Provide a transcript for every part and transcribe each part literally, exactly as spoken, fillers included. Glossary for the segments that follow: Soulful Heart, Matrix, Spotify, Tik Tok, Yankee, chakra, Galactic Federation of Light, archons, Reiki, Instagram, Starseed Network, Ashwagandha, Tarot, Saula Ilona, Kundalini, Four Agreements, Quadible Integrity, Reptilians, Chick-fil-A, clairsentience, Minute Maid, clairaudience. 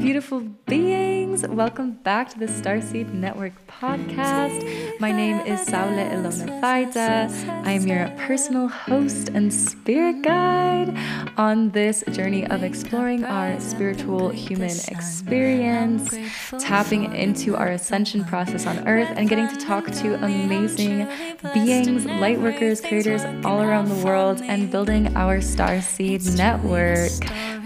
beautiful beings, welcome back to the Starseed Network podcast. My name is Saula Ilona. I am your personal host and spirit guide on this journey of exploring our spiritual human experience, tapping into our ascension process on earth, and getting to talk to amazing beings, light workers, creators all around the world, and building our Starseed Network.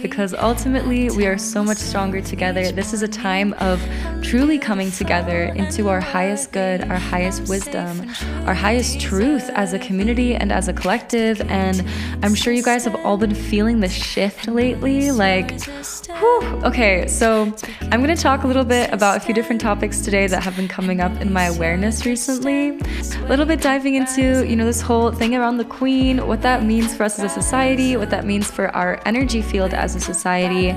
Because ultimately we are so much stronger together. This is a time of truly coming together into our highest good, our highest wisdom, our highest truth as a community and as a collective. And I'm sure you guys have all been feeling the shift lately. Like, whew. Okay, so I'm gonna talk a little bit about a few different topics today that have been coming up in my awareness recently. A little bit diving into, you know, this whole thing around the queen, what that means for us as a society, what that means for our energy field as a society,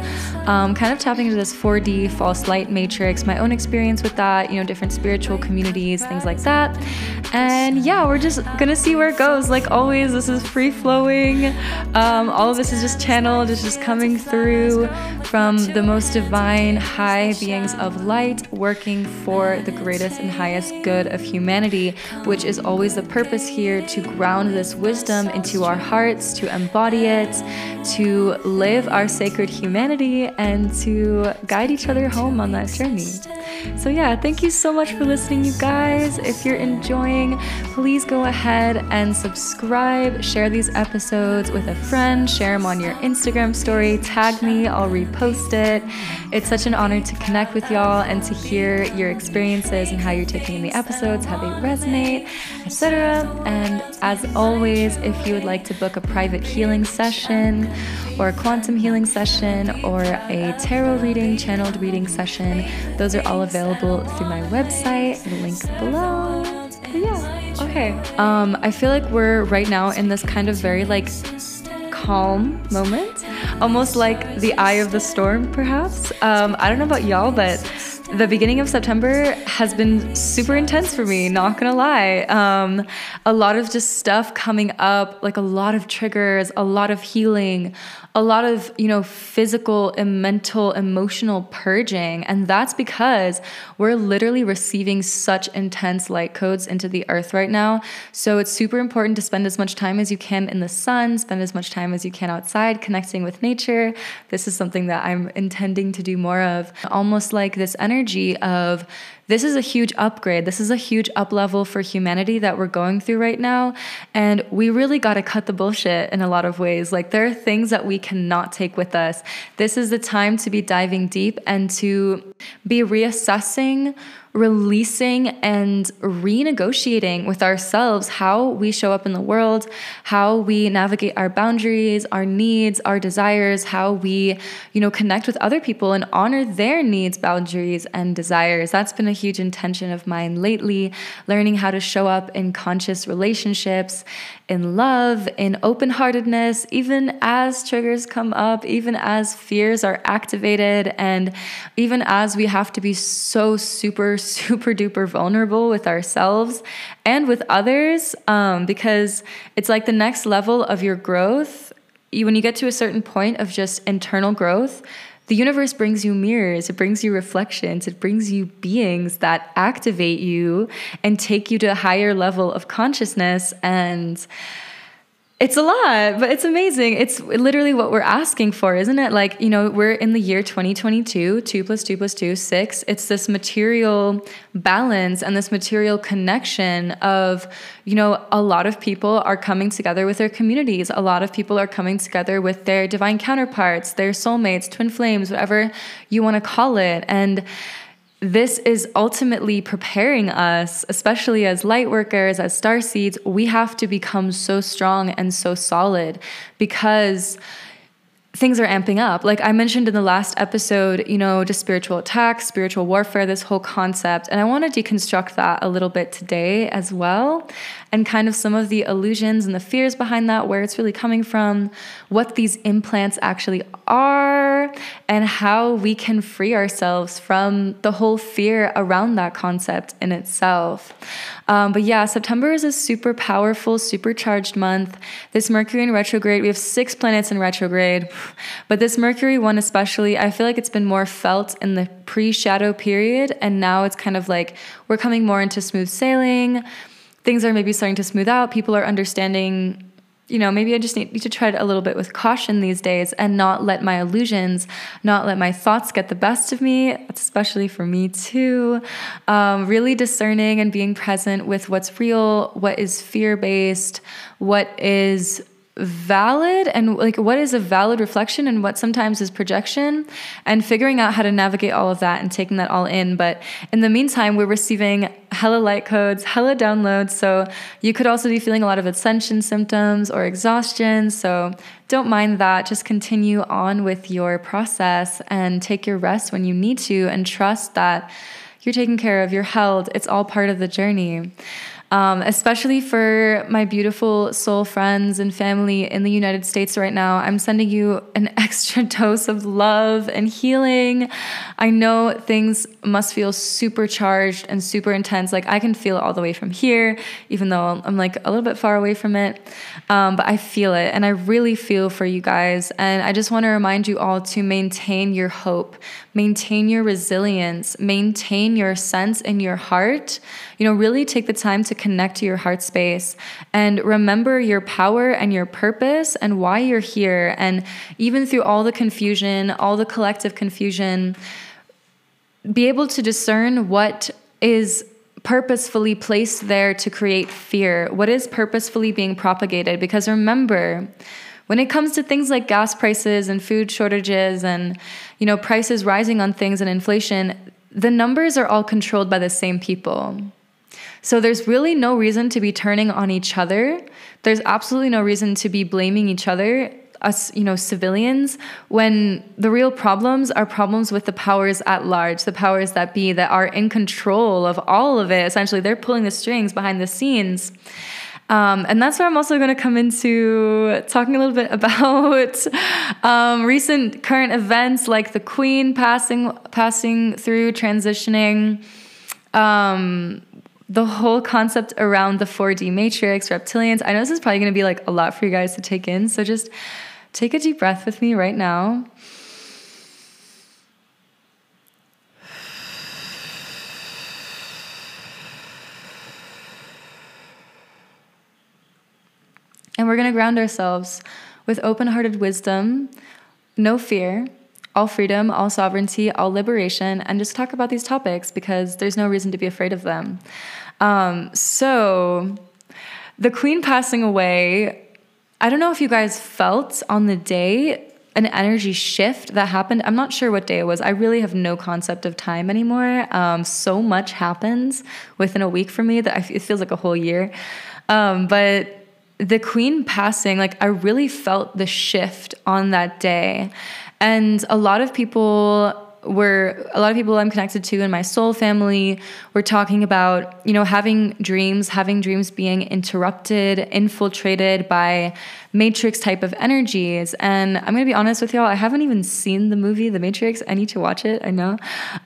um, kind of tapping into this four D false light matrix, my own experience with that, you know, different spiritual communities, things like that. And yeah, we're just gonna see where it goes. Like always, this is free flowing. Um, all of this is just channeled, it's just coming through from the most divine high beings of light, working for the greatest and highest good of humanity, which is always the purpose here, to ground this wisdom into our hearts, to embody it, to live our sacred humanity, and to guide each other home on that journey. So yeah, thank you so much for listening, you guys. If you're enjoying, please go ahead and subscribe, share these episodes with a friend, share them on your Instagram story, tag me, I'll repost it. It's such an honor to connect with y'all and to hear your experiences and how you're taking in the episodes, how they resonate, et cetera. And as always, if you would like to book a private healing session or a quantum healing session or a tarot reading, channeled reading session, those are all available through my website, the link below. But yeah, okay. Um, I feel like we're right now in this kind of very like calm moment, almost like the eye of the storm, perhaps. Um, I don't know about y'all, but the beginning of September has been super intense for me, not gonna lie. Um, a lot of just stuff coming up, like a lot of triggers, a lot of healing, a lot of, you know, physical and mental, emotional purging. And that's because we're literally receiving such intense light codes into the earth right now. So it's super important to spend as much time as you can in the sun, spend as much time as you can outside, connecting with nature. This is something that I'm intending to do more of, almost like this energy energy of, this is a huge upgrade. This is a huge up level for humanity that we're going through right now. And we really got to cut the bullshit in a lot of ways. Like, there are things that we cannot take with us. This is the time to be diving deep and to be reassessing, releasing, and renegotiating with ourselves how we show up in the world, how we navigate our boundaries, our needs, our desires, how we, you know, connect with other people and honor their needs, boundaries, and desires. That's been a huge intention of mine lately, learning how to show up in conscious relationships, in love, in open-heartedness, even as triggers come up, even as fears are activated, and even as we have to be so super, super duper vulnerable with ourselves and with others, um, because it's like the next level of your growth. You, when you get to a certain point of just internal growth, the universe brings you mirrors, it brings you reflections, it brings you beings that activate you and take you to a higher level of consciousness. And it's a lot, but it's amazing. It's literally what we're asking for, isn't it? Like, you know, we're in the year twenty twenty-two, two plus two plus two, six. It's this material balance and this material connection of, you know, a lot of people are coming together with their communities. A lot of people are coming together with their divine counterparts, their soulmates, twin flames, whatever you want to call it. And this is ultimately preparing us, especially as light workers, as starseeds. We have to become so strong and so solid because things are amping up. Like I mentioned in the last episode, you know, just spiritual attacks, spiritual warfare, this whole concept. And I want to deconstruct that a little bit today as well. and kind of some of the illusions and the fears behind that, where it's really coming from, what these implants actually are, and how we can free ourselves from the whole fear around that concept in itself. Um, but yeah, September is a super powerful, supercharged month. This Mercury in retrograde, we have six planets in retrograde, but this Mercury one especially, I feel like it's been more felt in the pre-shadow period, and now it's kind of like we're coming more into smooth sailing. Things are maybe starting to smooth out. People are understanding, you know, maybe I just need to tread a little bit with caution these days and not let my illusions, not let my thoughts get the best of me, especially for me too. Um, really discerning and being present with what's real, what is fear-based, what is valid, and like what is a valid reflection and what sometimes is projection, and figuring out how to navigate all of that and taking that all in. But in the meantime, we're receiving hella light codes, hella downloads, so you could also be feeling a lot of ascension symptoms or exhaustion, so don't mind that. Just continue on with your process and take your rest when you need to, and trust that you're taken care of, you're held. It's all part of the journey. Um, especially for my beautiful soul friends and family in the United States right now, I'm sending you an extra dose of love and healing. I know things must feel supercharged and super intense. Like I can feel it all the way from here, even though I'm like a little bit far away from it. Um, but I feel it, and I really feel for you guys. And I just want to remind you all to maintain your hope, maintain your resilience, maintain your sense in your heart. You know, really take the time to connect to your heart space and remember your power and your purpose and why you're here. And even through all the confusion, all the collective confusion, be able to discern what is purposefully placed there to create fear, what is purposefully being propagated. Because remember, when it comes to things like gas prices and food shortages and, you know, prices rising on things and inflation, the numbers are all controlled by the same people. So there's really no reason to be turning on each other. There's absolutely no reason to be blaming each other, us, you know, civilians, when the real problems are problems with the powers at large, the powers that be that are in control of all of it. Essentially, they're pulling the strings behind the scenes. Um, and that's where I'm also going to come into talking a little bit about um, recent current events like the Queen passing, passing through, transitioning, um, the whole concept around the four D Matrix, Reptilians. I know this is probably going to be like a lot for you guys to take in, so just take a deep breath with me right now. And we're going to ground ourselves with open-hearted wisdom, no fear, all freedom, all sovereignty, all liberation, and just talk about these topics because there's no reason to be afraid of them. Um, so the Queen passing away, I don't know if you guys felt on the day an energy shift that happened. I'm not sure what day it was. I really have no concept of time anymore. Um, so much happens within a week for me that I f- it feels like a whole year. Um, but the Queen passing, like I really felt the shift on that day. And a lot of people were, a lot of people I'm connected to in my soul family were talking about, you know, having dreams, having dreams being interrupted, infiltrated by Matrix type of energies. And I'm going to be honest with y'all, I haven't even seen the movie, The Matrix. I need to watch it. I know.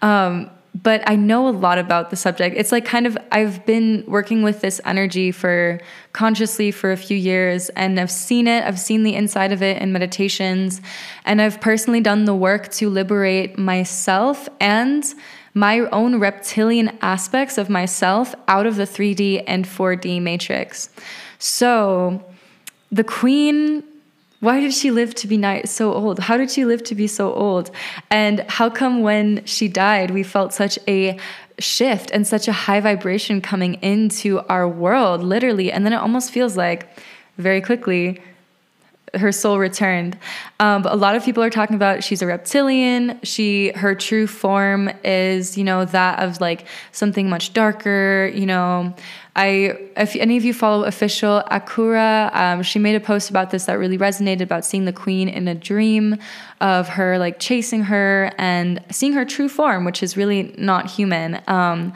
Um, But I know a lot about the subject. It's like kind of, I've been working with this energy for consciously for a few years, and I've seen it. I've seen the inside of it in meditations, and I've personally done the work to liberate myself and my own reptilian aspects of myself out of the three D and four D matrix. So the Queen, why did she live to be so old? How did she live to be so old? And how come when she died, we felt such a shift and such a high vibration coming into our world, literally? And then it almost feels like very quickly her soul returned. Um, but a lot of people are talking about she's a reptilian. She, her true form is, you know, that of like something much darker. You know, I, if any of you follow official Akura, um, she made a post about this that really resonated about seeing the Queen in a dream of her like chasing her and seeing her true form, which is really not human. Um,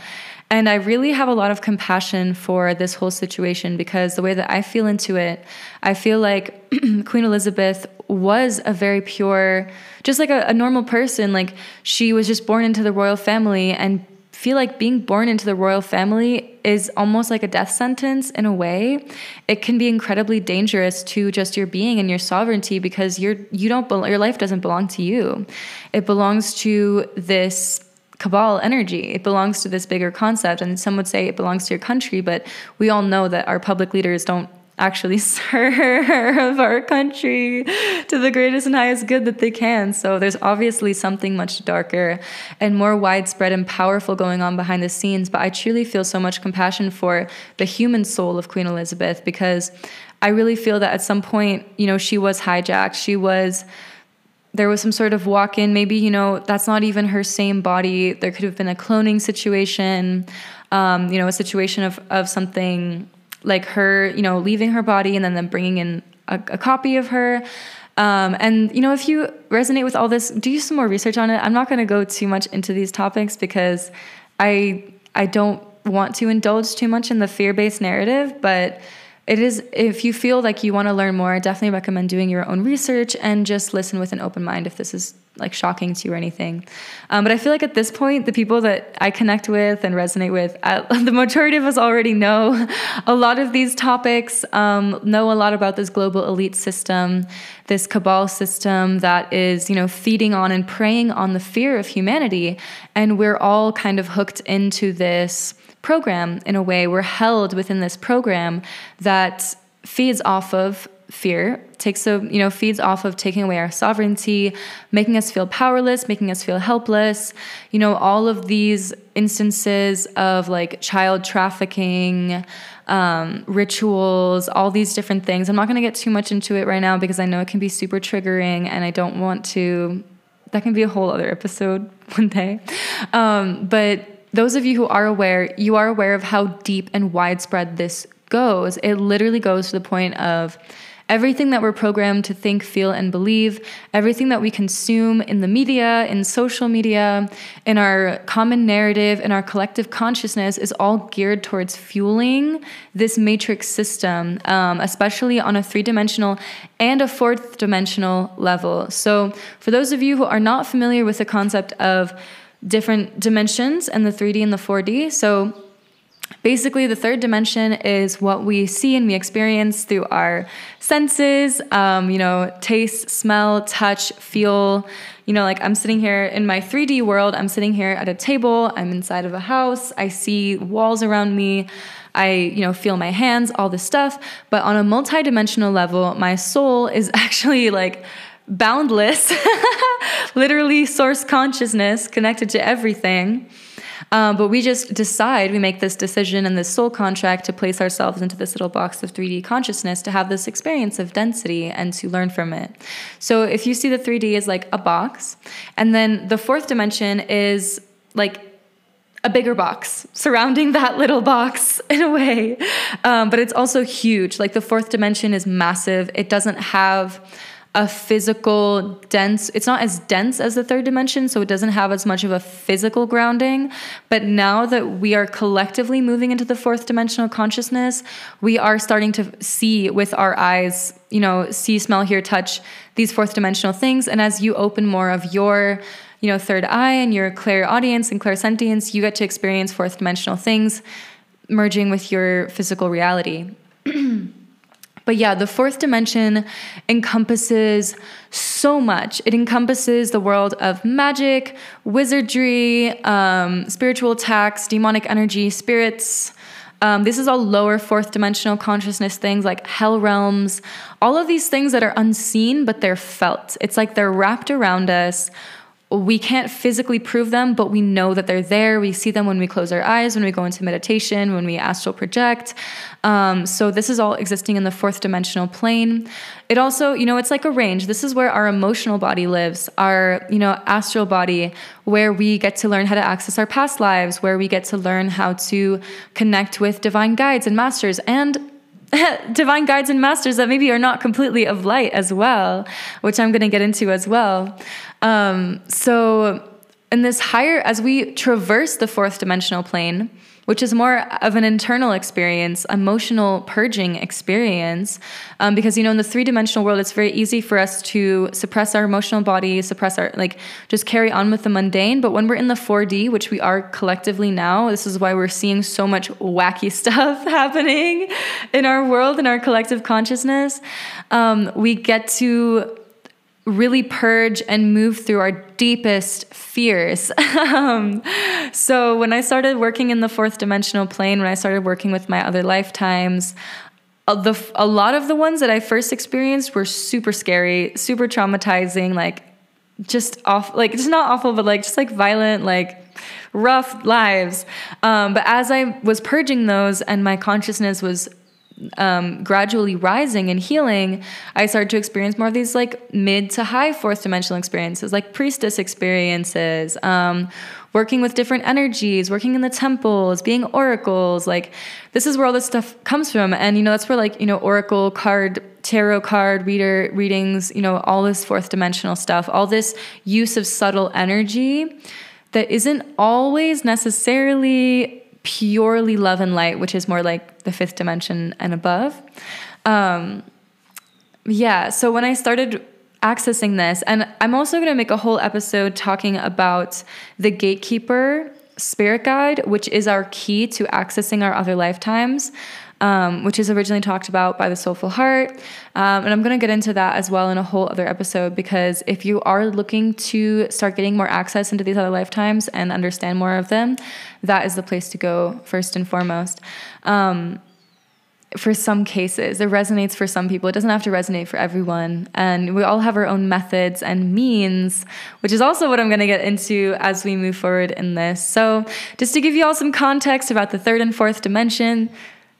And I really have a lot of compassion for this whole situation, because the way that I feel into it, I feel like Queen Elizabeth was a very pure, just like a, a normal person. Like, she was just born into the royal family, and feel like being born into the royal family is almost like a death sentence in a way. It can be incredibly dangerous to just your being and your sovereignty, because you're, you don't, your life doesn't belong to you. It belongs to this cabal energy. It belongs to this bigger concept. And some would say it belongs to your country, but we all know that our public leaders don't actually serve our country to the greatest and highest good that they can. So there's obviously something much darker and more widespread and powerful going on behind the scenes. But I truly feel so much compassion for the human soul of Queen Elizabeth, because I really feel that at some point, you know, she was hijacked. She was, there was some sort of walk-in. Maybe, you know, that's not even her same body. There could have been a cloning situation, um, you know, a situation of, of something like her, you know, leaving her body and then them bringing in a, a copy of her. Um, and, you know, if you resonate with all this, do some more research on it. I'm not going to go too much into these topics, because I I don't want to indulge too much in the fear-based narrative. But it is, if you feel like you want to learn more, I definitely recommend doing your own research and just listen with an open mind if this is like shocking to you or anything. Um, but I feel like at this point, the people that I connect with and resonate with, I, the majority of us already know a lot of these topics, um, know a lot about this global elite system, this cabal system that is, you know, feeding on and preying on the fear of humanity. And we're all kind of hooked into this program in a way. We're held within this program that feeds off of fear, takes a, you know, feeds off of taking away our sovereignty, making us feel powerless, making us feel helpless. You know, all of these instances of like child trafficking, um, rituals, all these different things. I'm not going to get too much into it right now, because I know it can be super triggering, and I don't want to, that can be a whole other episode one day. Um, but those of you who are aware, you are aware of how deep and widespread this goes. It literally goes to the point of everything that we're programmed to think, feel, and believe, everything that we consume in the media, in social media, in our common narrative, in our collective consciousness, is all geared towards fueling this matrix system, um, especially on a three-dimensional and a fourth-dimensional level. So for those of you who are not familiar with the concept of different dimensions and the three D and the four D, so basically, the third dimension is what we see and we experience through our senses, um, you know, taste, smell, touch, feel. You know, like I'm sitting here in my three D world, I'm sitting here at a table, I'm inside of a house, I see walls around me, I, you know, feel my hands, all this stuff. But on a multidimensional level, my soul is actually like boundless, literally source consciousness connected to everything. Um, but we just decide, we make this decision and this soul contract to place ourselves into this little box of three D consciousness, to have this experience of density and to learn from it. So if you see the three D as like a box, and then the fourth dimension is like a bigger box surrounding that little box in a way. Um, but it's also huge. Like the fourth dimension is massive. It doesn't have a physical dense, it's not as dense as the third dimension, so it doesn't have as much of a physical grounding. But now that we are collectively moving into the fourth dimensional consciousness, we are starting to see with our eyes, you know, see, smell, hear, touch, these fourth dimensional things. And as you open more of your, you know, third eye and your clairaudience and clairsentience, you get to experience fourth dimensional things merging with your physical reality. But yeah, the fourth dimension encompasses so much. It encompasses the world of magic, wizardry, um, spiritual attacks, demonic energy, spirits. Um, this is all lower fourth dimensional consciousness things like hell realms, all of these things that are unseen, but they're felt. It's like they're wrapped around us. We can't physically prove them, but we know that they're there. We see them when we close our eyes, when we go into meditation, when we astral project. Um, so this is all existing in the fourth dimensional plane. It also, you know, it's like a range. This is where our emotional body lives, our, you know, astral body, where we get to learn how to access our past lives, where we get to learn how to connect with divine guides and masters and divine guides and masters that maybe are not completely of light as well, which I'm going to get into as well. Um, so in this higher, as we traverse the fourth dimensional plane, which is more of an internal experience, emotional purging experience. Um, because, you know, in the three-dimensional world, it's very easy for us to suppress our emotional body, suppress our, like, just carry on with the mundane. But when we're in the four D, which we are collectively now, this is why we're seeing so much wacky stuff happening in our world, in our collective consciousness. Um, we get to really purge and move through our deepest fears. um, so when I started working in the fourth dimensional plane, when I started working with my other lifetimes, a, the, a lot of the ones that I first experienced were super scary, super traumatizing, like just off, like just not awful, but like just like violent, like rough lives. Um, but as I was purging those and my consciousness was Um, gradually rising and healing, I started to experience more of these like mid to high fourth dimensional experiences, like priestess experiences, um, working with different energies, working in the temples, being oracles. Like, this is where all this stuff comes from. And, you know, that's where, like, you know, oracle card, tarot card reader readings, you know, all this fourth dimensional stuff, all this use of subtle energy that isn't always necessarily purely love and light, which is more like the fifth dimension and above. Um, yeah. So when I started accessing this, and I'm also going to make a whole episode talking about the gatekeeper spirit guide, which is our key to accessing our other lifetimes, um, which is originally talked about by the Soulful Heart. Um, and I'm going to get into that as well in a whole other episode, because if you are looking to start getting more access into these other lifetimes and understand more of them, that is the place to go first and foremost. Um, for some cases, it resonates for some people. It doesn't have to resonate for everyone. And we all have our own methods and means, which is also what I'm going to get into as we move forward in this. So just to give you all some context about the third and fourth dimension,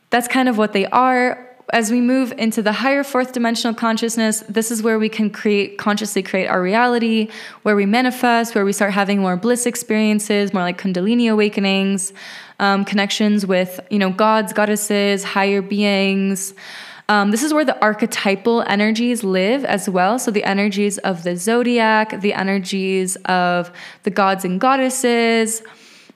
that's kind of what they are. As we move into the higher fourth dimensional consciousness, this is where we can create, consciously create our reality, where we manifest, where we start having more bliss experiences, more like Kundalini awakenings, um, connections with, you know, gods, goddesses, higher beings. Um, this is where the archetypal energies live as well. So the energies of the zodiac, the energies of the gods and goddesses,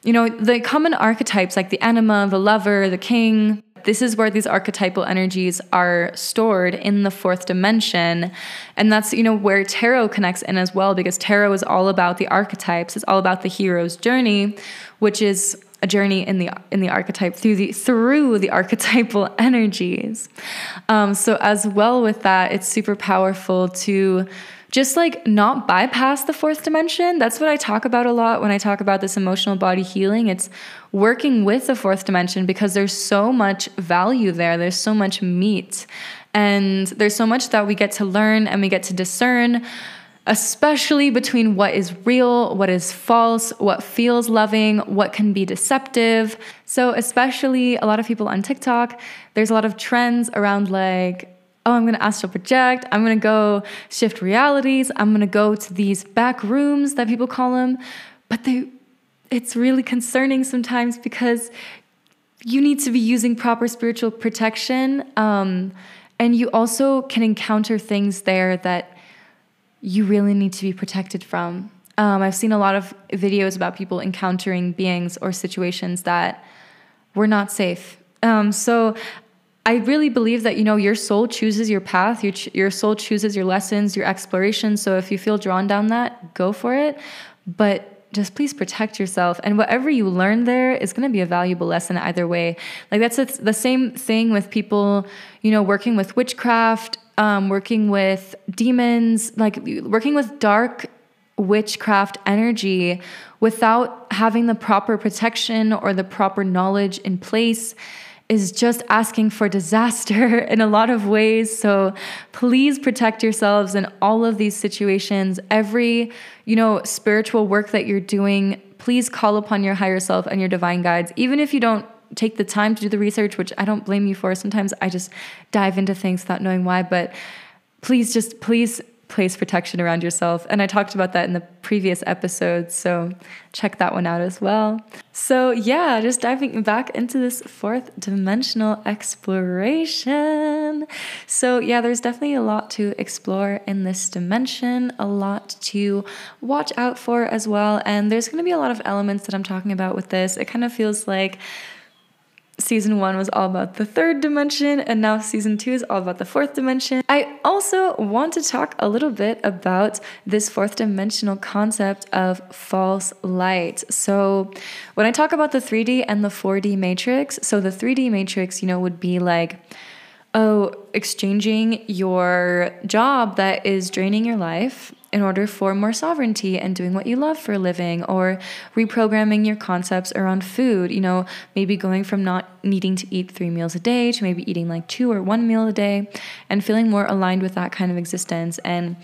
you know, the common archetypes like the anima, the lover, the king. This is where these archetypal energies are stored in the fourth dimension. And that's, you know, where tarot connects in as well, because tarot is all about the archetypes. It's all about the hero's journey, which is a journey in the, in the archetype through the, through the archetypal energies. Um, so as well with that, it's super powerful to just like not bypass the fourth dimension. That's what I talk about a lot when I talk about this emotional body healing. It's working with the fourth dimension, because there's so much value there. There's so much meat, and there's so much that we get to learn and we get to discern, especially between what is real, what is false, what feels loving, what can be deceptive. So especially a lot of people on TikTok, there's a lot of trends around like, oh, I'm going to astral project, I'm going to go shift realities, I'm going to go to these back rooms that people call them. But they, it's really concerning sometimes, because you need to be using proper spiritual protection. Um, and you also can encounter things there that you really need to be protected from. Um, I've seen a lot of videos about people encountering beings or situations that were not safe. Um, so I really believe that, you know, your soul chooses your path, your, ch- your soul chooses your lessons, your exploration. So if you feel drawn down that, go for it. But just please protect yourself. And whatever you learn there is going to be a valuable lesson either way. Like that's a, the same thing with people, you know, working with witchcraft, um, working with demons, like working with dark witchcraft energy without having the proper protection or the proper knowledge in place is just asking for disaster in a lot of ways. So please protect yourselves in all of these situations. Every, you know, spiritual work that you're doing, please call upon your higher self and your divine guides. Even if you don't take the time to do the research, which I don't blame you for. Sometimes I just dive into things without knowing why, but please just, please place protection around yourself. And I talked about that in the previous episode, so check that one out as well. So yeah, just diving back into this fourth dimensional exploration. So yeah, there's definitely a lot to explore in this dimension, a lot to watch out for as well. And there's going to be a lot of elements that I'm talking about with this. It kind of feels like Season one was all about the third dimension, and now season two is all about the fourth dimension. I also want to talk a little bit about this fourth dimensional concept of false light. So when I talk about the three D and the four D matrix, so the three D matrix, you know, would be like, oh, exchanging your job that is draining your life in order for more sovereignty and doing what you love for a living, or reprogramming your concepts around food, you know, maybe going from not needing to eat three meals a day to maybe eating like two or one meal a day and feeling more aligned with that kind of existence. And,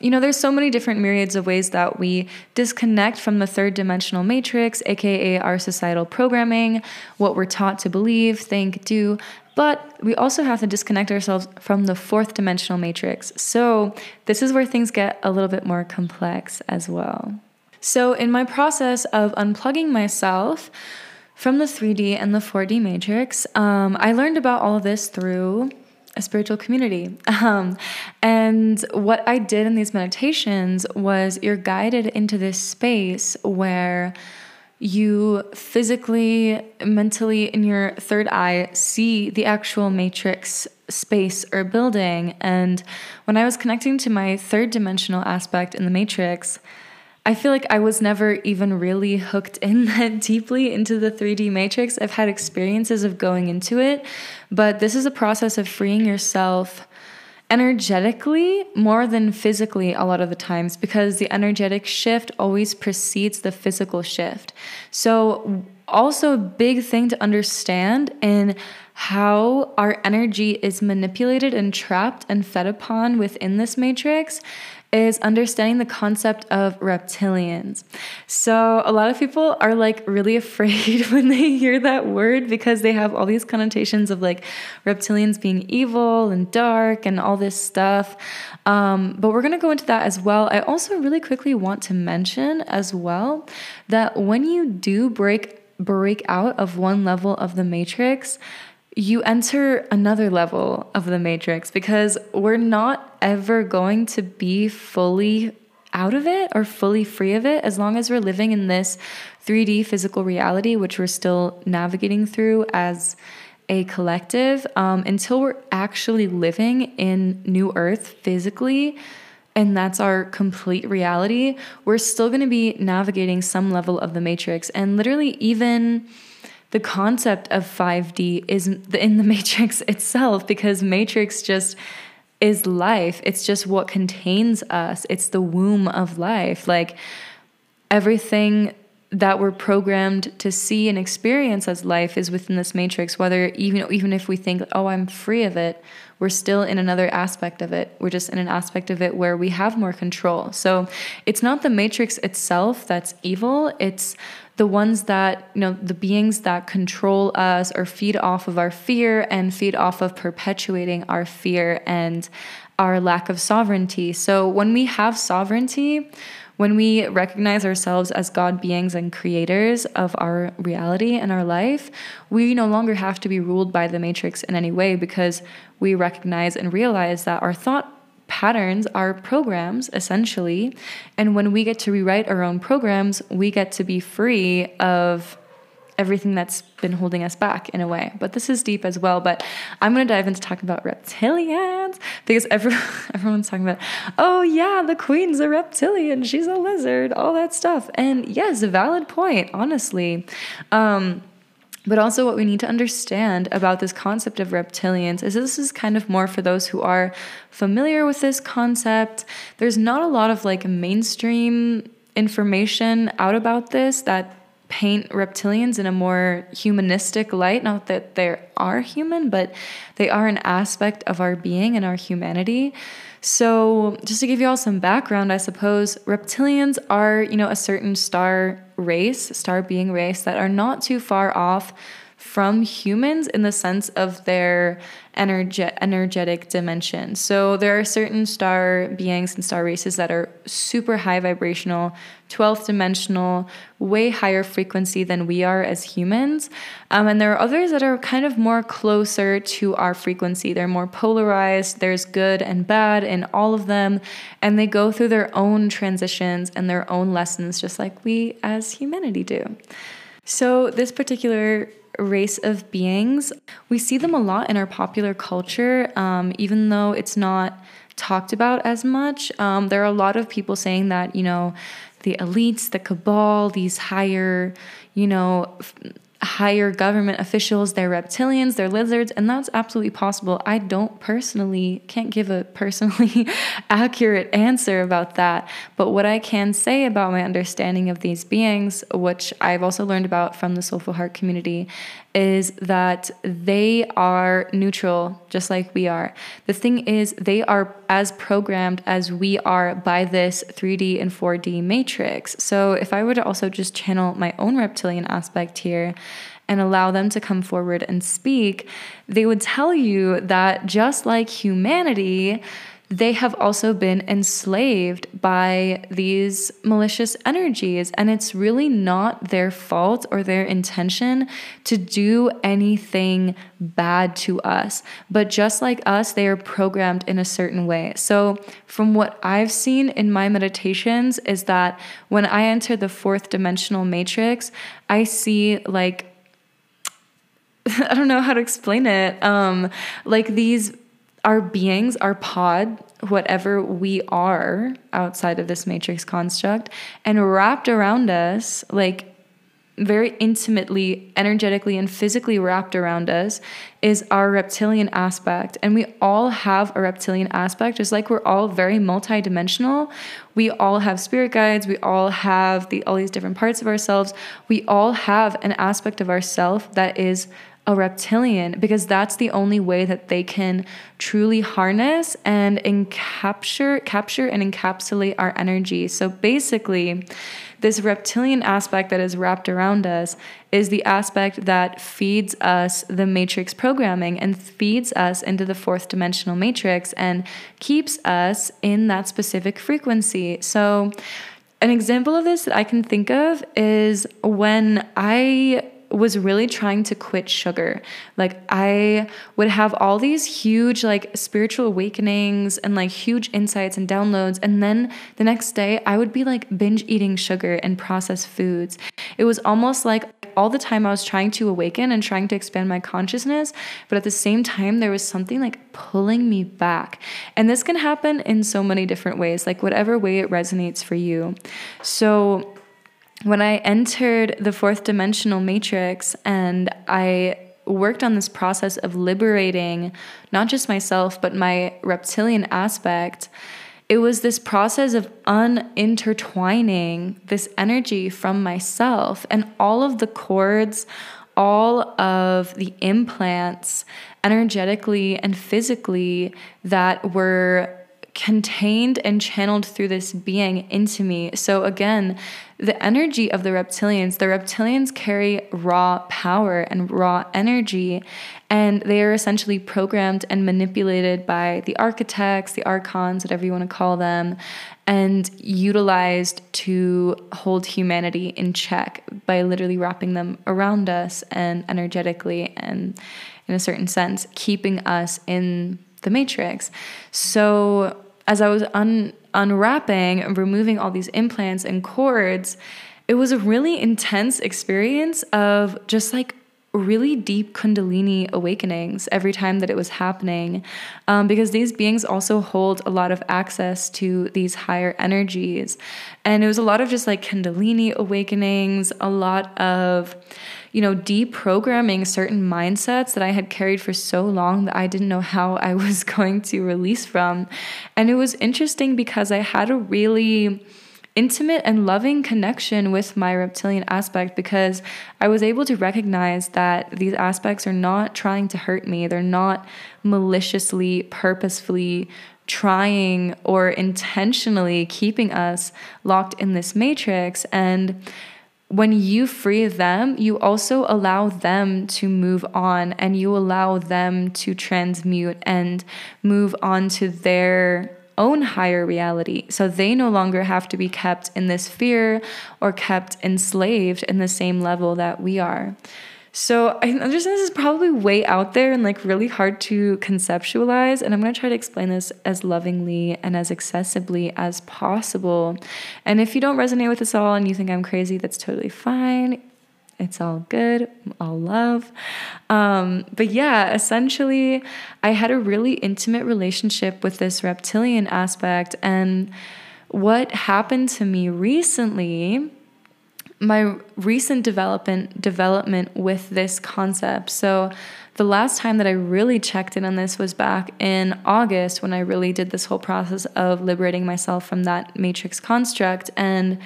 you know, there's so many different myriads of ways that we disconnect from the third dimensional matrix, aka our societal programming, what we're taught to believe, think, do. But we also have to disconnect ourselves from the fourth dimensional matrix. So this is where things get a little bit more complex as well. So in my process of unplugging myself from the three D and the four D matrix, um, I learned about all of this through a spiritual community. Um, and what I did in these meditations was you're guided into this space where you physically, mentally, in your third eye, see the actual matrix space or building. And when I was connecting to my third dimensional aspect in the matrix, I feel like I was never even really hooked in that deeply into the three D matrix. I've had experiences of going into it, but this is a process of freeing yourself energetically more than physically a lot of the times, because the energetic shift always precedes the physical shift. So also a big thing to understand in how our energy is manipulated and trapped and fed upon within this matrix is understanding the concept of reptilians. So a lot of people are like really afraid when they hear that word, because they have all these connotations of like reptilians being evil and dark and all this stuff. Um, but we're gonna go into that as well. I also really quickly want to mention as well that when you do break break out of one level of the matrix, you enter another level of the matrix, because we're not ever going to be fully out of it or fully free of it as long as we're living in this three D physical reality, which we're still navigating through as a collective, um, until we're actually living in New Earth physically, and that's our complete reality. We're still going to be navigating some level of the matrix, and literally even the concept of five D is in the matrix itself, because matrix just is life. It's just what contains us. It's the womb of life. Like everything that we're programmed to see and experience as life is within this matrix, whether even, even if we think, oh, I'm free of it, we're still in another aspect of it. We're just in an aspect of it where we have more control. So it's not the matrix itself that's evil. It's the ones that, you know, the beings that control us or feed off of our fear and feed off of perpetuating our fear and our lack of sovereignty. So when we have sovereignty, when we recognize ourselves as God beings and creators of our reality and our life, we no longer have to be ruled by the matrix in any way, because we recognize and realize that our thought patterns are programs, essentially. And when we get to rewrite our own programs, we get to be free of everything that's been holding us back in a way. But this is deep as well. But I'm going to dive into talking about reptilians, because everyone, everyone's talking about, oh yeah, the queen's a reptilian, she's a lizard, all that stuff. And yes, a valid point, honestly. Um, But also what we need to understand about this concept of reptilians is this is kind of more for those who are familiar with this concept. There's not a lot of like mainstream information out about this that paint reptilians in a more humanistic light. Not that they are human, but they are an aspect of our being and our humanity. So just to give you all some background, I suppose, reptilians are, you know, a certain star race, star being race that are not too far off from humans in the sense of their energe- energetic dimension. So there are certain star beings and star races that are super high vibrational, twelfth dimensional, way higher frequency than we are as humans. Um, and there are others that are kind of more closer to our frequency. They're more polarized. There's good and bad in all of them. And they go through their own transitions and their own lessons, just like we as humanity do. So this particular race of beings, we see them a lot in our popular culture, um, even though it's not talked about as much. Um, there are a lot of people saying that, you know, the elites, the cabal, these higher, you know, f- higher government officials, they're reptilians, they're lizards, and that's absolutely possible. I don't personally, can't give a personally accurate answer about that. But what I can say about my understanding of these beings, which I've also learned about from the Soulful Heart community, is that they are neutral, just like we are. The thing is, they are as programmed as we are by this three D and four D matrix. So if I were to also just channel my own reptilian aspect here and allow them to come forward and speak, they would tell you that just like humanity, they have also been enslaved by these malicious energies, and it's really not their fault or their intention to do anything bad to us. But just like us, they are programmed in a certain way. So from what I've seen in my meditations is that when I enter the fourth dimensional matrix, I see like, I don't know how to explain it, um, like these our beings, our pod, whatever we are outside of this matrix construct, and wrapped around us, like very intimately, energetically, and physically wrapped around us is our reptilian aspect. And we all have a reptilian aspect, just like we're all very multidimensional. We all have spirit guides. We all have the, all these different parts of ourselves. We all have an aspect of ourself that is a reptilian, because that's the only way that they can truly harness and encapture, capture and encapsulate our energy. So basically, this reptilian aspect that is wrapped around us is the aspect that feeds us the matrix programming and feeds us into the fourth dimensional matrix and keeps us in that specific frequency. So an example of this that I can think of is when I was really trying to quit sugar. Like I would have all these huge like spiritual awakenings and like huge insights and downloads. And then the next day I would be like binge eating sugar and processed foods. It was almost like all the time I was trying to awaken and trying to expand my consciousness, but at the same time, there was something like pulling me back. And this can happen in so many different ways, like whatever way it resonates for you. So when I entered the fourth dimensional matrix and I worked on this process of liberating not just myself, but my reptilian aspect, it was this process of unintertwining this energy from myself and all of the cords, all of the implants energetically and physically that were contained and channeled through this being into me. So again, the energy of the reptilians, the reptilians carry raw power and raw energy, and they are essentially programmed and manipulated by the architects, the archons, whatever you want to call them, and utilized to hold humanity in check by literally wrapping them around us and energetically and in a certain sense, keeping us in the matrix. So as I was un- unwrapping and removing all these implants and cords, it was a really intense experience of just like really deep Kundalini awakenings every time that it was happening, um, because these beings also hold a lot of access to these higher energies. And it was a lot of just like Kundalini awakenings, a lot of, you know, deprogramming certain mindsets that I had carried for so long that I didn't know how I was going to release from. And it was interesting because I had a really intimate and loving connection with my reptilian aspect, because I was able to recognize that these aspects are not trying to hurt me. They're not maliciously, purposefully trying or intentionally keeping us locked in this matrix. And when you free them, you also allow them to move on, and you allow them to transmute and move on to their own higher reality. So they no longer have to be kept in this fear or kept enslaved in the same level that we are. So I understand this is probably way out there and like really hard to conceptualize, and I'm going to try to explain this as lovingly and as accessibly as possible. And if you don't resonate with this all and you think I'm crazy, that's totally fine. It's all good, all love. Um, but yeah, essentially, I had a really intimate relationship with this reptilian aspect. And what happened to me recently, my recent development development with this concept. So the last time that I really checked in on this was back in August, when I really did this whole process of liberating myself from that matrix construct. And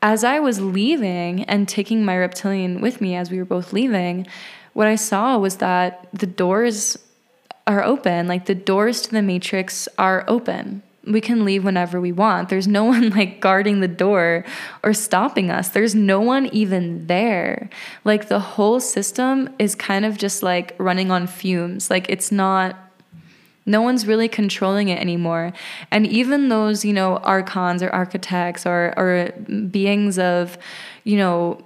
as I was leaving and taking my reptilian with me, as we were both leaving, what I saw was that the doors are open. Like, the doors to the matrix are open. We can leave whenever we want. There's no one like guarding the door or stopping us. There's no one even there. Like, the whole system is kind of just like running on fumes. Like, it's not, no one's really controlling it anymore. And even those, you know, archons or architects or, or beings of, you know,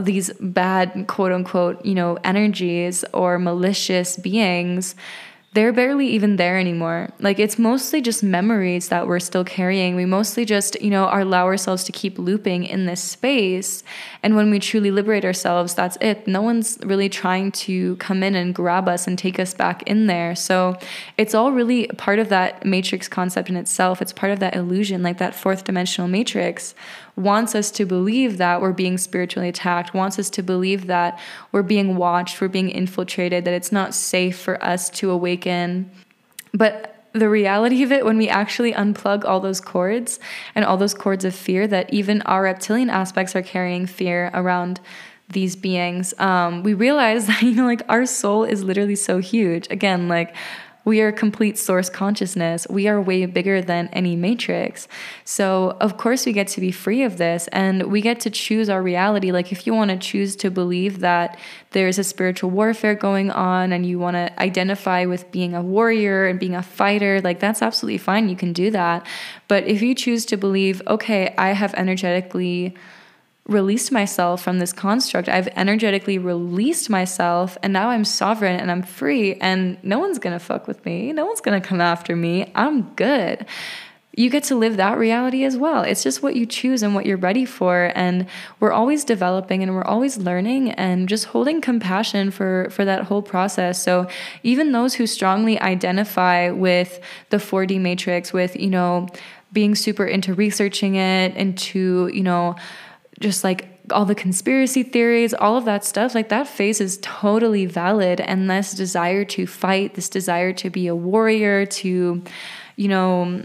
these bad quote unquote, you know, energies or malicious beings, they're barely even there anymore. Like, it's mostly just memories that we're still carrying. We mostly just, you know, allow ourselves to keep looping in this space. And when we truly liberate ourselves, that's it. No one's really trying to come in and grab us and take us back in there. So it's all really part of that matrix concept in itself. It's part of that illusion, like that fourth dimensional matrix wants us to believe that we're being spiritually attacked, wants us to believe that we're being watched, we're being infiltrated, that it's not safe for us to awaken. But the reality of it, when we actually unplug all those cords and all those cords of fear, that even our reptilian aspects are carrying fear around these beings, um, we realize that, you know, like, our soul is literally so huge. Again, like, we are complete source consciousness. We are way bigger than any matrix. So of course we get to be free of this, and we get to choose our reality. Like, if you want to choose to believe that there's a spiritual warfare going on and you want to identify with being a warrior and being a fighter, like, that's absolutely fine. You can do that. But if you choose to believe, okay, I have energetically released myself from this construct. I've energetically released myself, and now I'm sovereign and I'm free, and no one's going to fuck with me. No one's going to come after me. I'm good. You get to live that reality as well. It's just what you choose and what you're ready for. And we're always developing and we're always learning, and just holding compassion for, for that whole process. So even those who strongly identify with the four D matrix, with, you know, being super into researching it, into, you know, just like all the conspiracy theories, all of that stuff, like, that phase is totally valid. And this desire to fight, this desire to be a warrior, to, you know,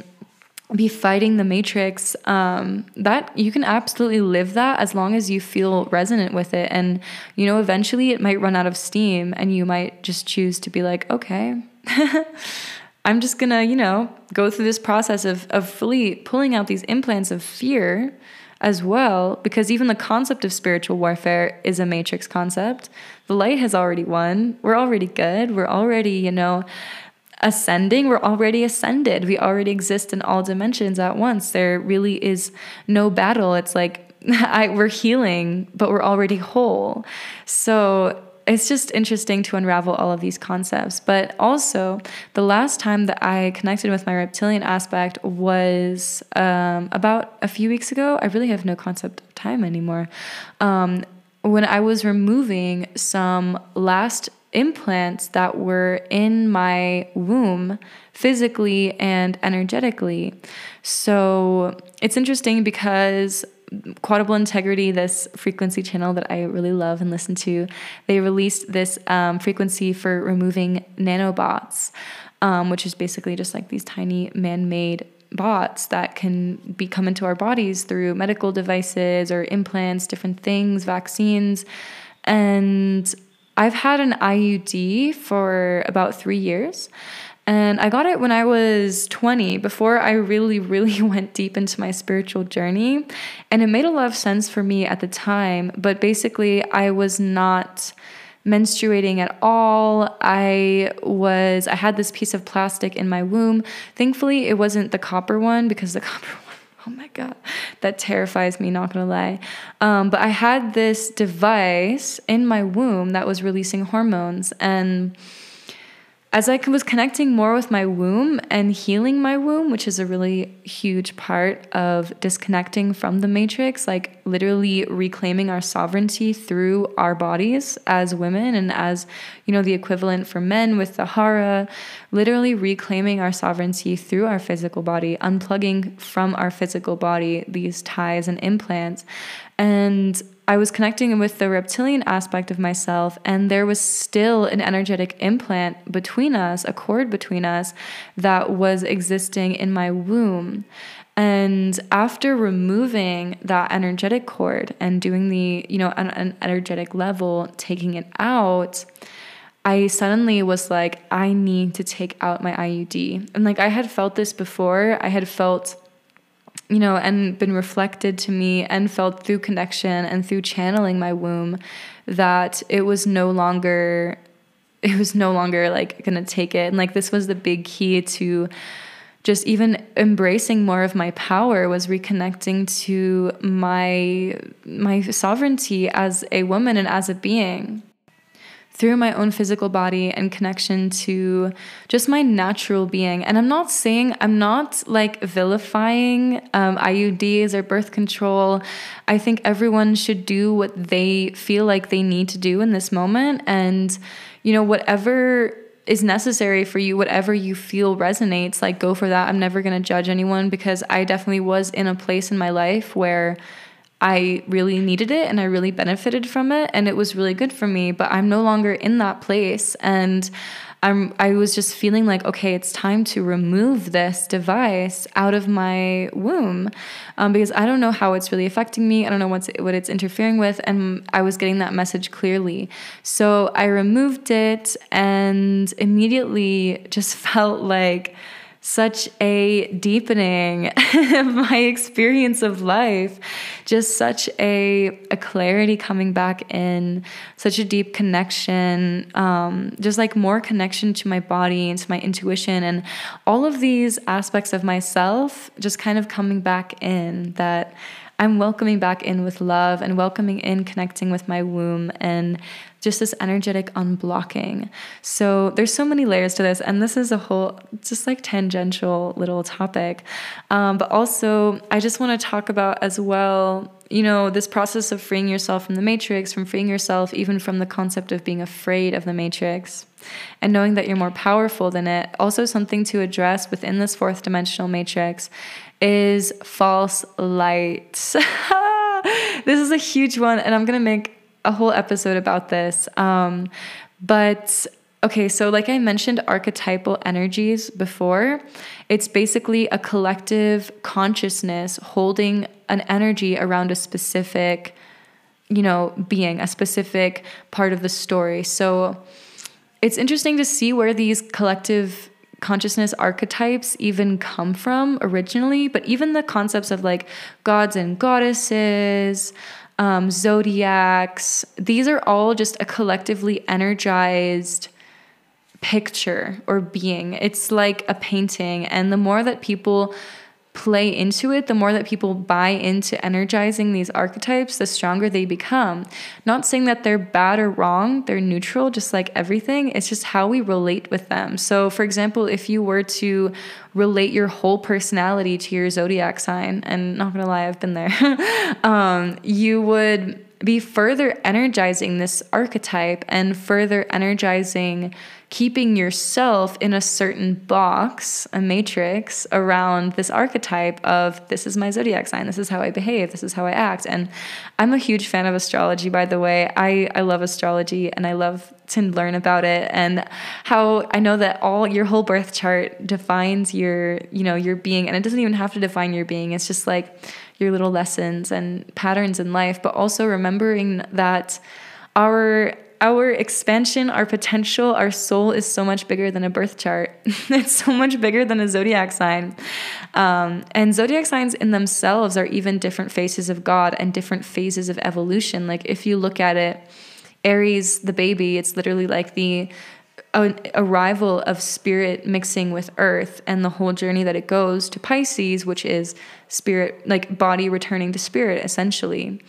be fighting the matrix, um, that you can absolutely live that, as long as you feel resonant with it. And, you know, eventually it might run out of steam, and you might just choose to be like, okay, I'm just gonna, you know, go through this process of, of fully pulling out these implants of fear as well, because even the concept of spiritual warfare is a matrix concept. The light has already won. We're already good. We're already, you know, ascending. We're already ascended. We already exist in all dimensions at once. There really is no battle. It's like I, we're healing, but we're already whole. So it's just interesting to unravel all of these concepts. But also, the last time that I connected with my reptilian aspect was um, about a few weeks ago. I really have no concept of time anymore. Um, when I was removing some last implants that were in my womb, physically and energetically. So it's interesting because Quadible Integrity, this frequency channel that I really love and listen to, they released this um, frequency for removing nanobots, um, which is basically just like these tiny man-made bots that can be come into our bodies through medical devices or implants, different things, vaccines. And I've had an I U D for about three years. And I got it when I was twenty, before I really, really went deep into my spiritual journey. And it made a lot of sense for me at the time. But basically, I was not menstruating at all. I was, I had this piece of plastic in my womb. Thankfully, it wasn't the copper one, because the copper one, oh my God, that terrifies me, not gonna lie. Um, but I had this device in my womb that was releasing hormones. And as I was connecting more with my womb and healing my womb, which is a really huge part of disconnecting from the matrix, like literally reclaiming our sovereignty through our bodies as women and as, you know, the equivalent for men with the hara, literally reclaiming our sovereignty through our physical body, unplugging from our physical body these ties and implants. And I was connecting with the reptilian aspect of myself, and there was still an energetic implant between us, a cord between us, that was existing in my womb. And after removing that energetic cord and doing the, you know, an, an energetic level, taking it out, I suddenly was like, I need to take out my I U D. And like, I had felt this before. I had felt, you know, and been reflected to me and felt through connection and through channeling my womb that it was no longer, it was no longer like going to take it. And like, this was the big key to just even embracing more of my power, was reconnecting to my, my sovereignty as a woman and as a being, through my own physical body and connection to just my natural being. And I'm not saying, I'm not like vilifying um, I U Ds or birth control. I think everyone should do what they feel like they need to do in this moment. And, you know, whatever is necessary for you, whatever you feel resonates, like go for that. I'm never going to judge anyone, because I definitely was in a place in my life where I really needed it and I really benefited from it, and it was really good for me, but I'm no longer in that place. And I'm, I was just feeling like, okay, it's time to remove this device out of my womb, um, because I don't know how it's really affecting me. I don't know what's, what it's interfering with. And I was getting that message clearly. So I removed it and immediately just felt like such a deepening of my experience of life, just such a, a clarity coming back in, such a deep connection, um, just like more connection to my body and to my intuition and all of these aspects of myself just kind of coming back in, that I'm welcoming back in with love and welcoming in, connecting with my womb and just this energetic unblocking. So there's so many layers to this, and this is a whole just like tangential little topic. Um, but also I just want to talk about as well, you know, this process of freeing yourself from the matrix, from freeing yourself even from the concept of being afraid of the matrix and knowing that you're more powerful than it. Also something to address within this fourth dimensional matrix is false light. This is a huge one, and I'm going to make a whole episode about this. Um, but okay, so like I mentioned archetypal energies before, it's basically a collective consciousness holding an energy around a specific, you know, being, a specific part of the story. So it's interesting to see where these collective consciousness archetypes even come from originally, but even the concepts of like gods and goddesses, um, zodiacs, these are all just a collectively energized picture or being. It's like a painting. And the more that people play into it, the more that people buy into energizing these archetypes, the stronger they become. Not saying that they're bad or wrong, they're neutral, just like everything. It's just how we relate with them. So for example, if you were to relate your whole personality to your zodiac sign, and not gonna lie, I've been there, um, you would be further energizing this archetype and further energizing, keeping yourself in a certain box, a matrix around this archetype of this is my zodiac sign, this is how I behave, this is how I act. And I'm a huge fan of astrology, by the way. I, I love astrology and I love to learn about it, and how I know that all your whole birth chart defines your, you know, your being, and it doesn't even have to define your being. It's just like your little lessons and patterns in life, but also remembering that our Our expansion, our potential, our soul is so much bigger than a birth chart. It's so much bigger than a zodiac sign. Um, and zodiac signs in themselves are even different faces of God and different phases of evolution. Like if you look at it, Aries, the baby, it's literally like the an arrival of spirit mixing with earth and the whole journey that it goes, to Pisces, which is spirit, like body returning to spirit, essentially.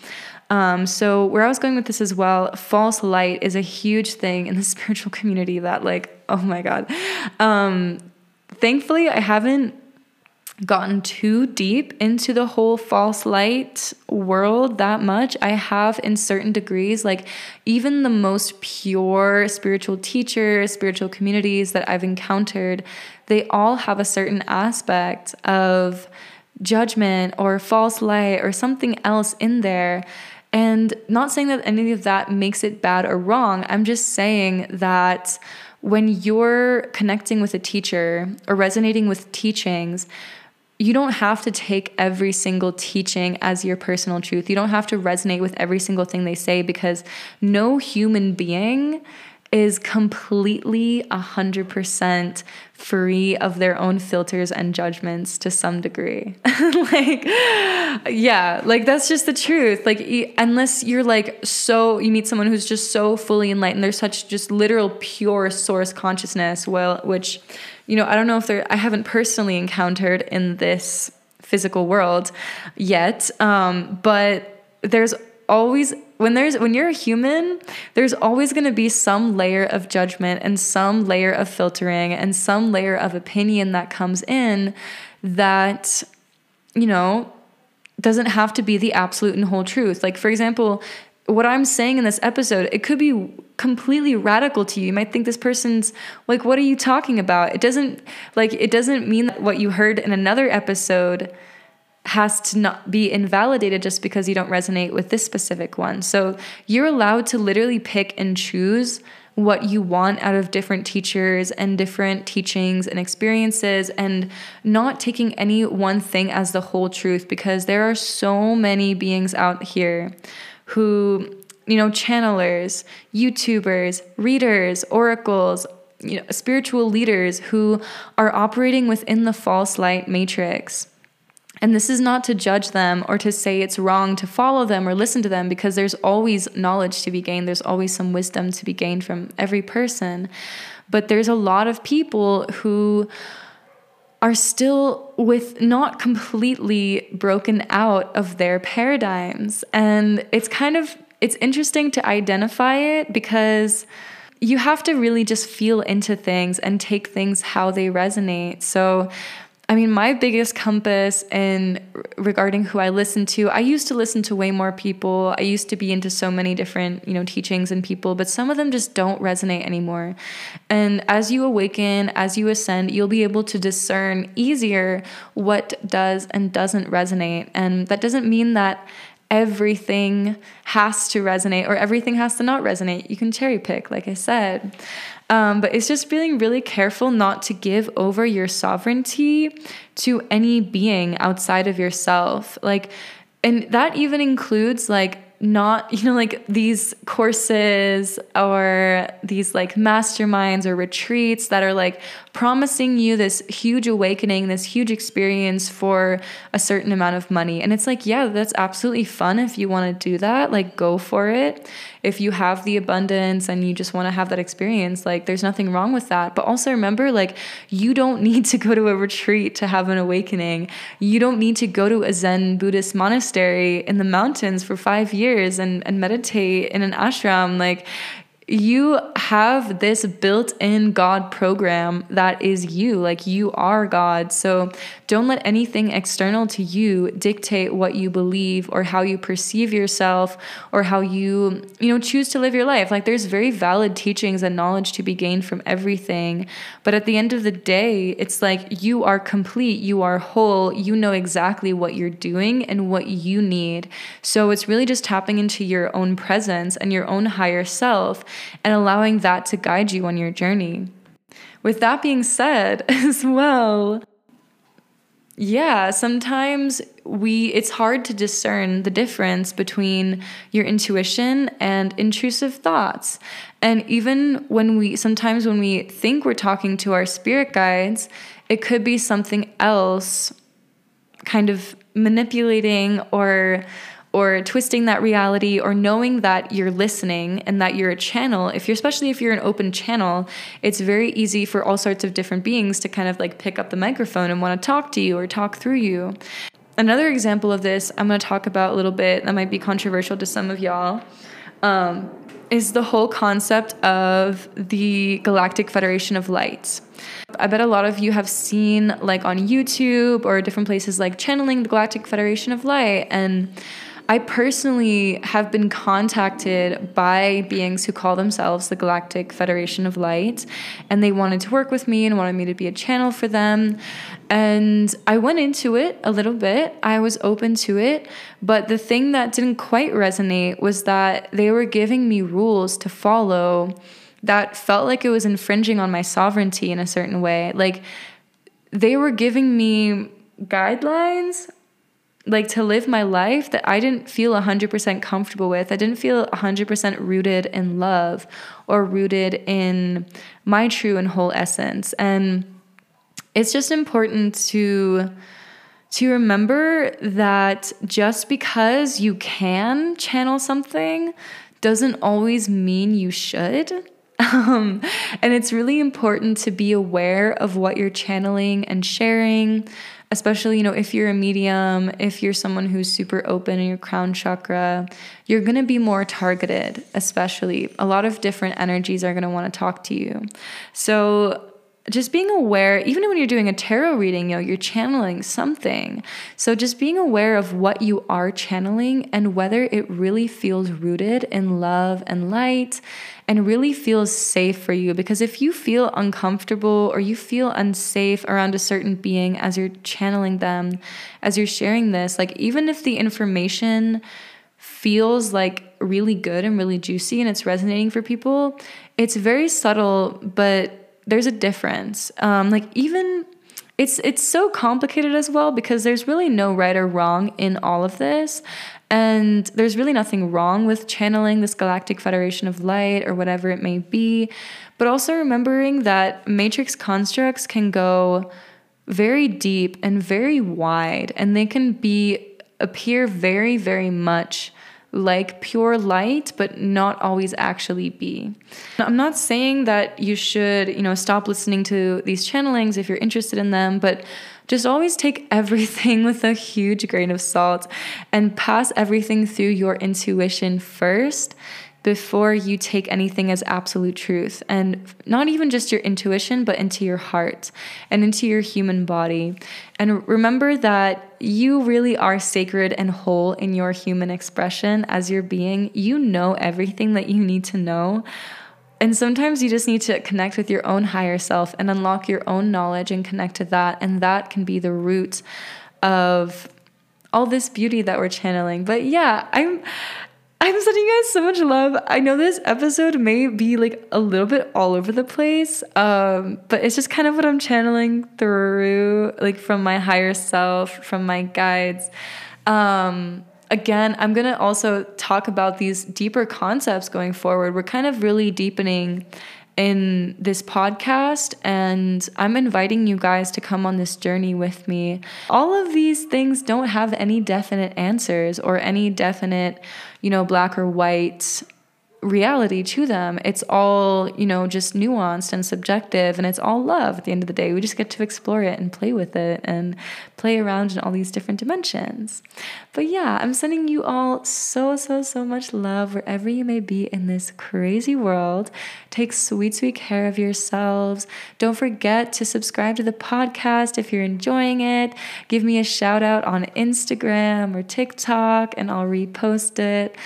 Um, so where I was going with this as well, false light is a huge thing in the spiritual community that, like, oh my God. Um, thankfully, I haven't gotten too deep into the whole false light world that much. I have in certain degrees, like even the most pure spiritual teachers, spiritual communities that I've encountered, they all have a certain aspect of judgment or false light or something else in there. And not saying that any of that makes it bad or wrong. I'm just saying that when you're connecting with a teacher or resonating with teachings, you don't have to take every single teaching as your personal truth. You don't have to resonate with every single thing they say, because no human being is completely one hundred percent free of their own filters and judgments to some degree. Like, yeah, like that's just the truth. Like, unless you're like, so you meet someone who's just so fully enlightened, there's such just literal pure source consciousness, well, which, you know, I don't know if there, I haven't personally encountered in this physical world yet, um, but there's always, when there's, when you're a human, there's always going to be some layer of judgment and some layer of filtering and some layer of opinion that comes in that, you know, doesn't have to be the absolute and whole truth. Like, for example, what I'm saying in this episode, it could be completely radical to you. You might think this person's like, what are you talking about? It doesn't, like, it doesn't mean that what you heard in another episode has to not be invalidated just because you don't resonate with this specific one. So you're allowed to literally pick and choose what you want out of different teachers and different teachings and experiences, and not taking any one thing as the whole truth, because there are so many beings out here who, you know, channelers, YouTubers, readers, oracles, you know, spiritual leaders who are operating within the false light matrix. And this is not to judge them or to say it's wrong to follow them or listen to them, because there's always knowledge to be gained. There's always some wisdom to be gained from every person. But there's a lot of people who are still with not completely broken out of their paradigms. And it's kind of, it's interesting to identify it, because you have to really just feel into things and take things how they resonate. So I mean, my biggest compass in regarding who I listen to, I used to listen to way more people. I used to be into so many different, you know, teachings and people, but some of them just don't resonate anymore. And as you awaken, as you ascend, you'll be able to discern easier what does and doesn't resonate. And that doesn't mean that everything has to resonate or everything has to not resonate. You can cherry pick, like I said. Um, but it's just being really careful not to give over your sovereignty to any being outside of yourself. Like, and that even includes like not, you know, like these courses or these like masterminds or retreats that are like promising you this huge awakening, this huge experience for a certain amount of money. And it's like, yeah, that's absolutely fun. If you want to do that, like go for it. If you have the abundance and you just want to have that experience, like there's nothing wrong with that. But also remember, like you don't need to go to a retreat to have an awakening. You don't need to go to a Zen Buddhist monastery in the mountains for five years. And, and meditate in an ashram. Like you have this built-in God program that is you. Like you are God. So don't let anything external to you dictate what you believe or how you perceive yourself or how you, you know, choose to live your life. Like there's very valid teachings and knowledge to be gained from everything. But at the end of the day, it's like you are complete, you are whole, you know exactly what you're doing and what you need. So it's really just tapping into your own presence and your own higher self, and allowing that to guide you on your journey. With that being said as well, yeah, sometimes we, it's hard to discern the difference between your intuition and intrusive thoughts. And even when we, sometimes when we think we're talking to our spirit guides, it could be something else kind of manipulating or or twisting that reality, or knowing that you're listening and that you're a channel. If you're, especially if you're an open channel, it's very easy for all sorts of different beings to kind of like pick up the microphone and want to talk to you or talk through you. Another example of this I'm going to talk about a little bit that might be controversial to some of y'all um, is the whole concept of the Galactic Federation of Light. I bet a lot of you have seen, like, on YouTube or different places, like, channeling the Galactic Federation of Light, and I personally have been contacted by beings who call themselves the Galactic Federation of Light, and they wanted to work with me and wanted me to be a channel for them. And I went into it a little bit. I was open to it, but the thing that didn't quite resonate was that they were giving me rules to follow that felt like it was infringing on my sovereignty in a certain way. Like, they were giving me guidelines, like, to live my life that I didn't feel one hundred percent comfortable with. I didn't feel one hundred percent rooted in love or rooted in my true and whole essence. And it's just important to to remember that just because you can channel something doesn't always mean you should. Um, and it's really important to be aware of what you're channeling and sharing, especially, you know, if you're a medium, if you're someone who's super open in your crown chakra, you're going to be more targeted, especially. A lot of different energies are going to want to talk to you. So just being aware, even when you're doing a tarot reading, you know, you're channeling something. So just being aware of what you are channeling and whether it really feels rooted in love and light and really feels safe for you. Because if you feel uncomfortable or you feel unsafe around a certain being as you're channeling them, as you're sharing this, like, even if the information feels like really good and really juicy and it's resonating for people, it's very subtle, but there's a difference. Um, like even it's, it's so complicated as well, because there's really no right or wrong in all of this. And there's really nothing wrong with channeling this Galactic Federation of Light or whatever it may be. But also remembering that matrix constructs can go very deep and very wide, and they can be, appear very, very much like pure light, but not always actually be. Now, I'm not saying that you should, you know, stop listening to these channelings if you're interested in them, but just always take everything with a huge grain of salt and pass everything through your intuition first before you take anything as absolute truth. And not even just your intuition, but into your heart and into your human body. And remember that you really are sacred and whole in your human expression as your being. You know everything that you need to know. And sometimes you just need to connect with your own higher self and unlock your own knowledge and connect to that. And that can be the root of all this beauty that we're channeling. But yeah, I'm... I'm sending you guys so much love. I know this episode may be like a little bit all over the place, um, but it's just kind of what I'm channeling through, like, from my higher self, from my guides. Um, again, I'm going to also talk about these deeper concepts going forward. We're kind of really deepening in this podcast, and I'm inviting you guys to come on this journey with me. All of these things don't have any definite answers or any definite, you know, black or white reality to them. It's all, you know, just nuanced and subjective, and it's all love at the end of the day. We just get to explore it and play with it and play around in all these different dimensions. But yeah, I'm sending you all so, so, so much love wherever you may be in this crazy world. Take sweet, sweet care of yourselves. Don't forget to subscribe to the podcast if you're enjoying it. Give me a shout out on Instagram or TikTok and I'll repost it.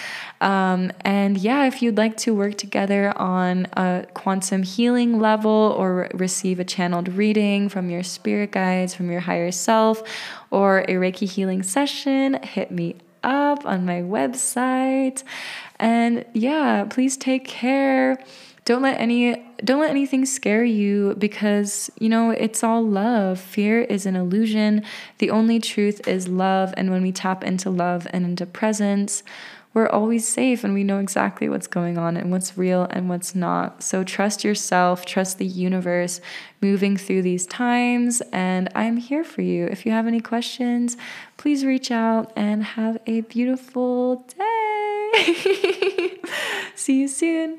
Um, and yeah, if you'd like to work together on a quantum healing level or receive a channeled reading from your spirit guides, from your higher self, or a Reiki healing session, hit me up on my website. And yeah, please take care. Don't let any, don't let anything scare you, because, you know, it's all love. Fear is an illusion. The only truth is love. And when we tap into love and into presence, we're always safe, and we know exactly what's going on and what's real and what's not. So trust yourself, trust the universe moving through these times, and I'm here for you. If you have any questions, please reach out, and have a beautiful day. See you soon.